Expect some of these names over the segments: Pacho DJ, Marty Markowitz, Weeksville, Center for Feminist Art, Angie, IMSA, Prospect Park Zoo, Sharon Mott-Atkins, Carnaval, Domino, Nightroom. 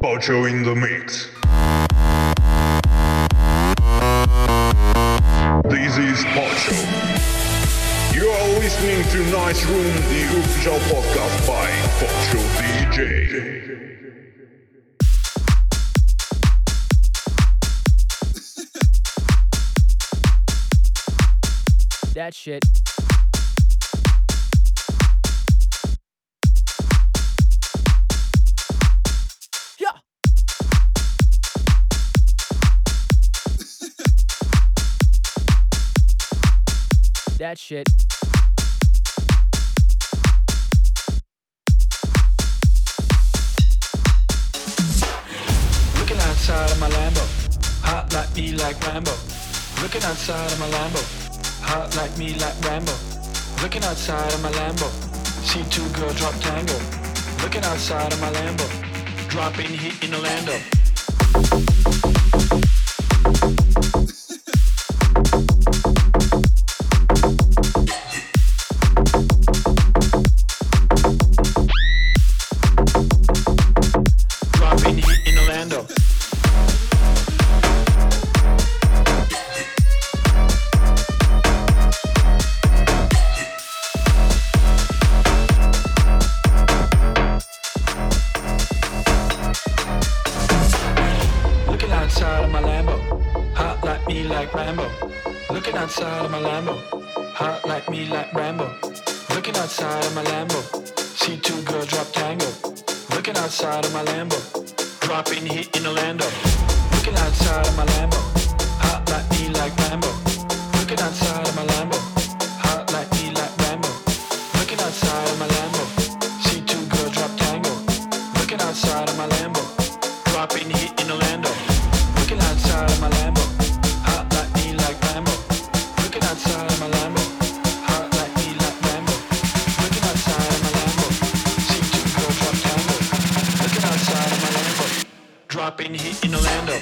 Pacho in the mix. This is Pacho. You are listening to Nightroom, the official podcast by Pacho DJ. That shit. Yeah. That shit. Looking outside of my Lambo, hot like me like Rambo. Looking outside of my Lambo, hot like me like Rambo. Looking outside of my Lambo, see two girls drop tango. Looking outside of my Lambo, dropping heat in Orlando. Dropping heat in Orlando. Outside of my Lambo, hot like me like Rambo. Looking outside of my Lambo, see two girls drop tango. Looking outside of my Lambo, dropping heat in Orlando. Looking outside of my Lambo, hot like me like Rambo. Looking outside of my Lambo, hot like me like Rambo. Looking outside of my Lambo, see two girls drop tango. Looking outside of my Lambo, dropping heat in Orlando. Looking outside of my Lambo, hot like me like Rambo. Outside my Lambo, hot like me like Rambo. Looking outside my Lambo, see two girls drop tango. Looking outside my Lambo, dropping heat in Orlando.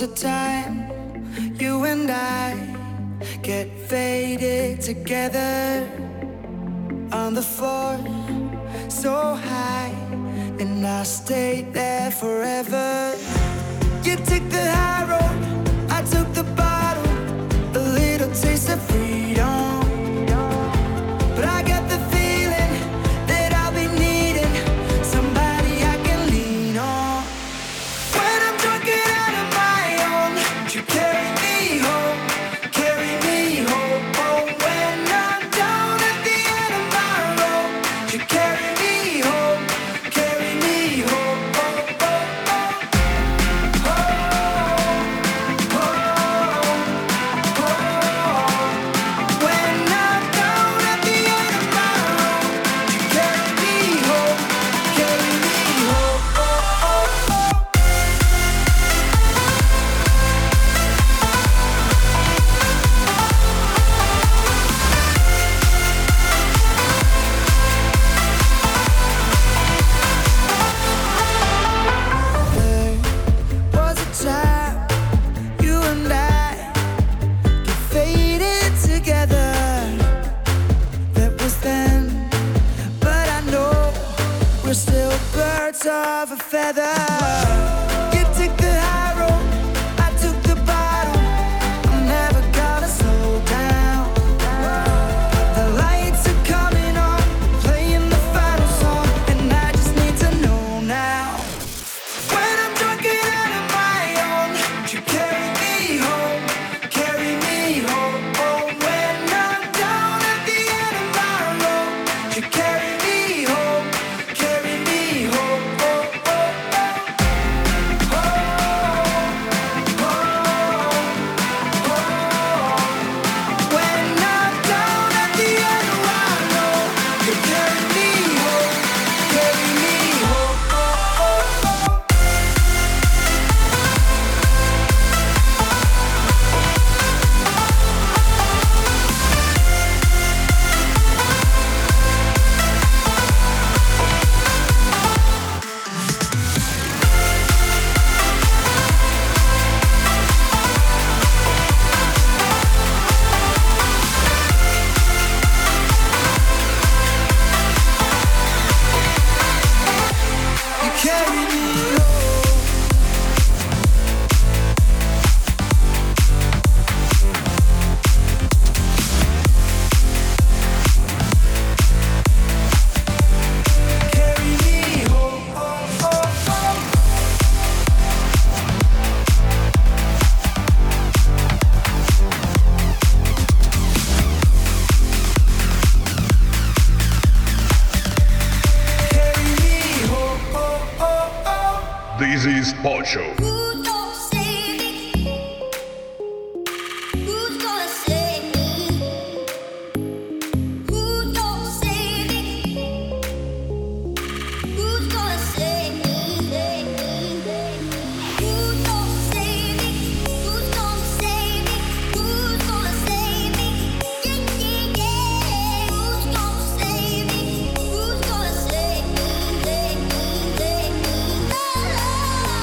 was a time you and I get faded together on the floor so high, and I stayed there forever. You took the high road, I took the bottle, a little taste of freedom. But I got the feeling that I'll be needing somebody I can lean on. When I'm drunk and out of my own, won't you carry me home, carry me home. Oh, when I'm down at the end of my road, won't you carry me home, carry me home. Oh, oh, oh, oh, oh, oh, oh. When I'm down at the end of my road, won't you carry me home, oh, oh, oh. There was a time you and I get faded together. That was then, but I know we're still birds of a feather. You took the high road, I took the bottle. I'm never gonna slow down. The lights are coming on, playing the final song, and I just need to know now. When I'm drunk and out of my own, won't you carry me home, oh. When I'm down at the end of my road, won't you carry me home, oh, oh, oh. When I'm down at the end of my road, won't you carry me home, oh, oh, oh. You carry me home. Carry me home, oh, oh, oh. Carry me home, oh, oh, oh. This is Pacho. Who's gonna save me? Who's gonna save me? Who's gonna save me? Who's gonna save me? Who's gonna save me? Who's gonna save me? Who's gonna save me? Yeah. Who's gonna save me? Who's gonna save me? La, la, la, la.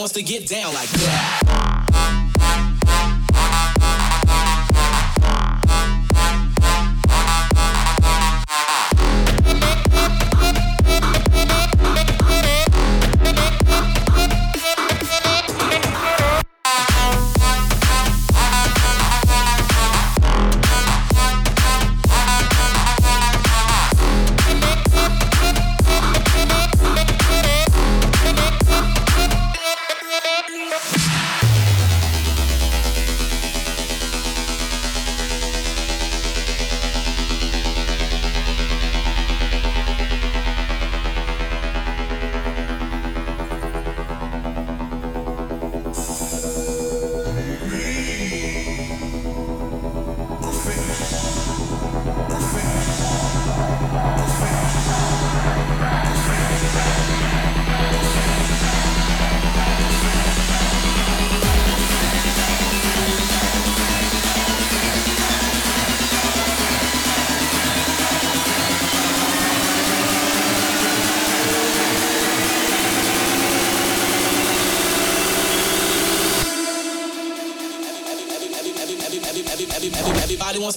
wants to get down like that. Everybody wants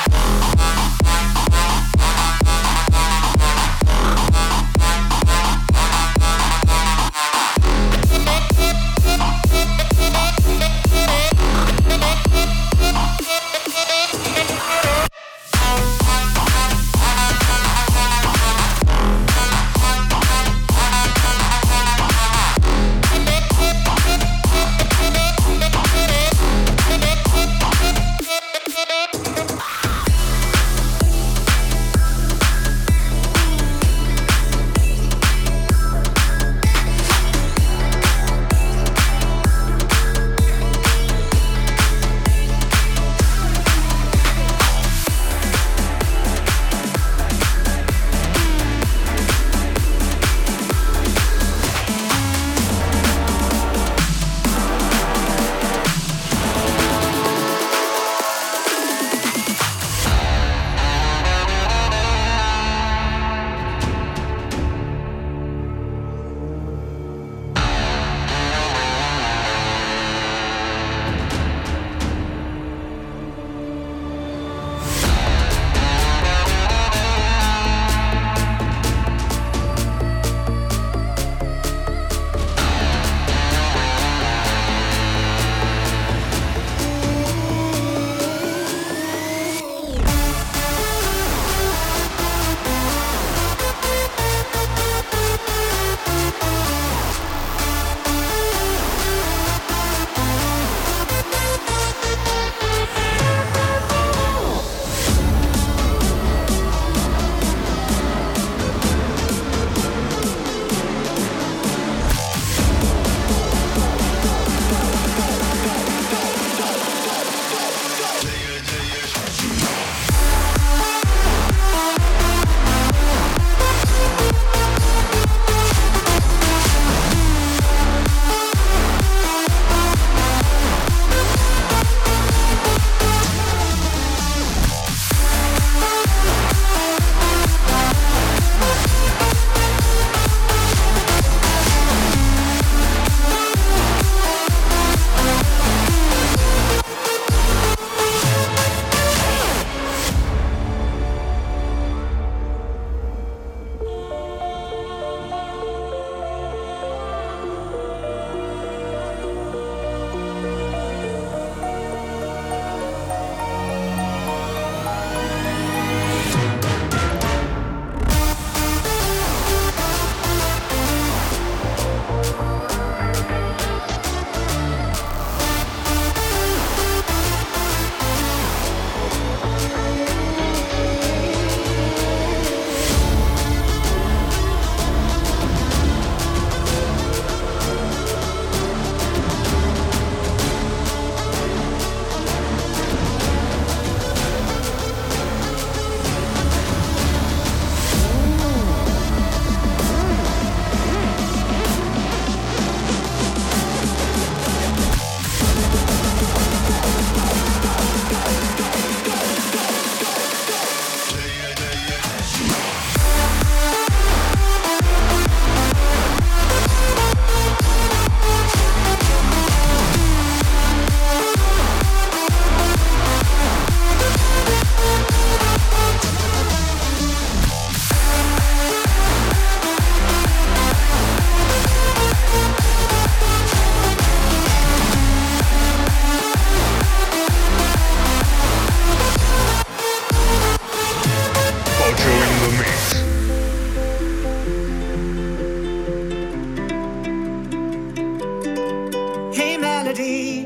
melody.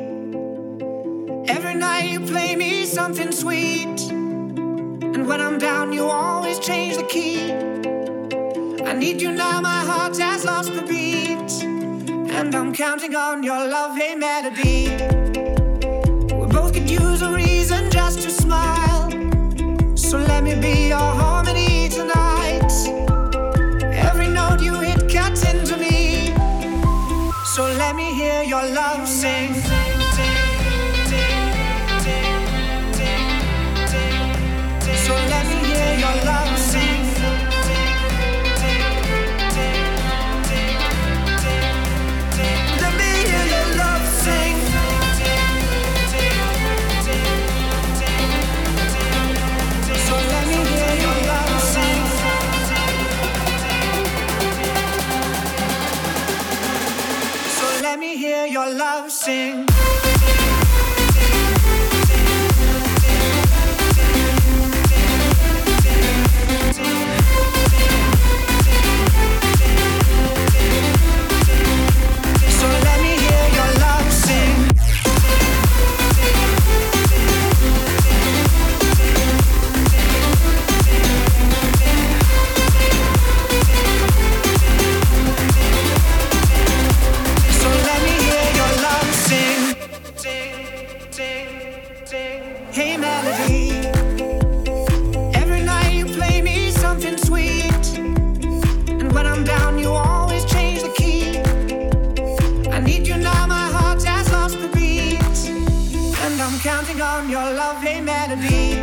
Every night you play me something sweet, and when I'm down you always change the key. I need you now, my heart has lost the beat, and I'm counting on your loving melody. We both could use a reason just to smile, so let me be your harmony tonight. Every note you hit cuts into me, so let me hear your love sing. So let me hear your love sing. Let me hear your love sing. So let me hear your love sing. So let me hear your love sing. Counting on your loving melody.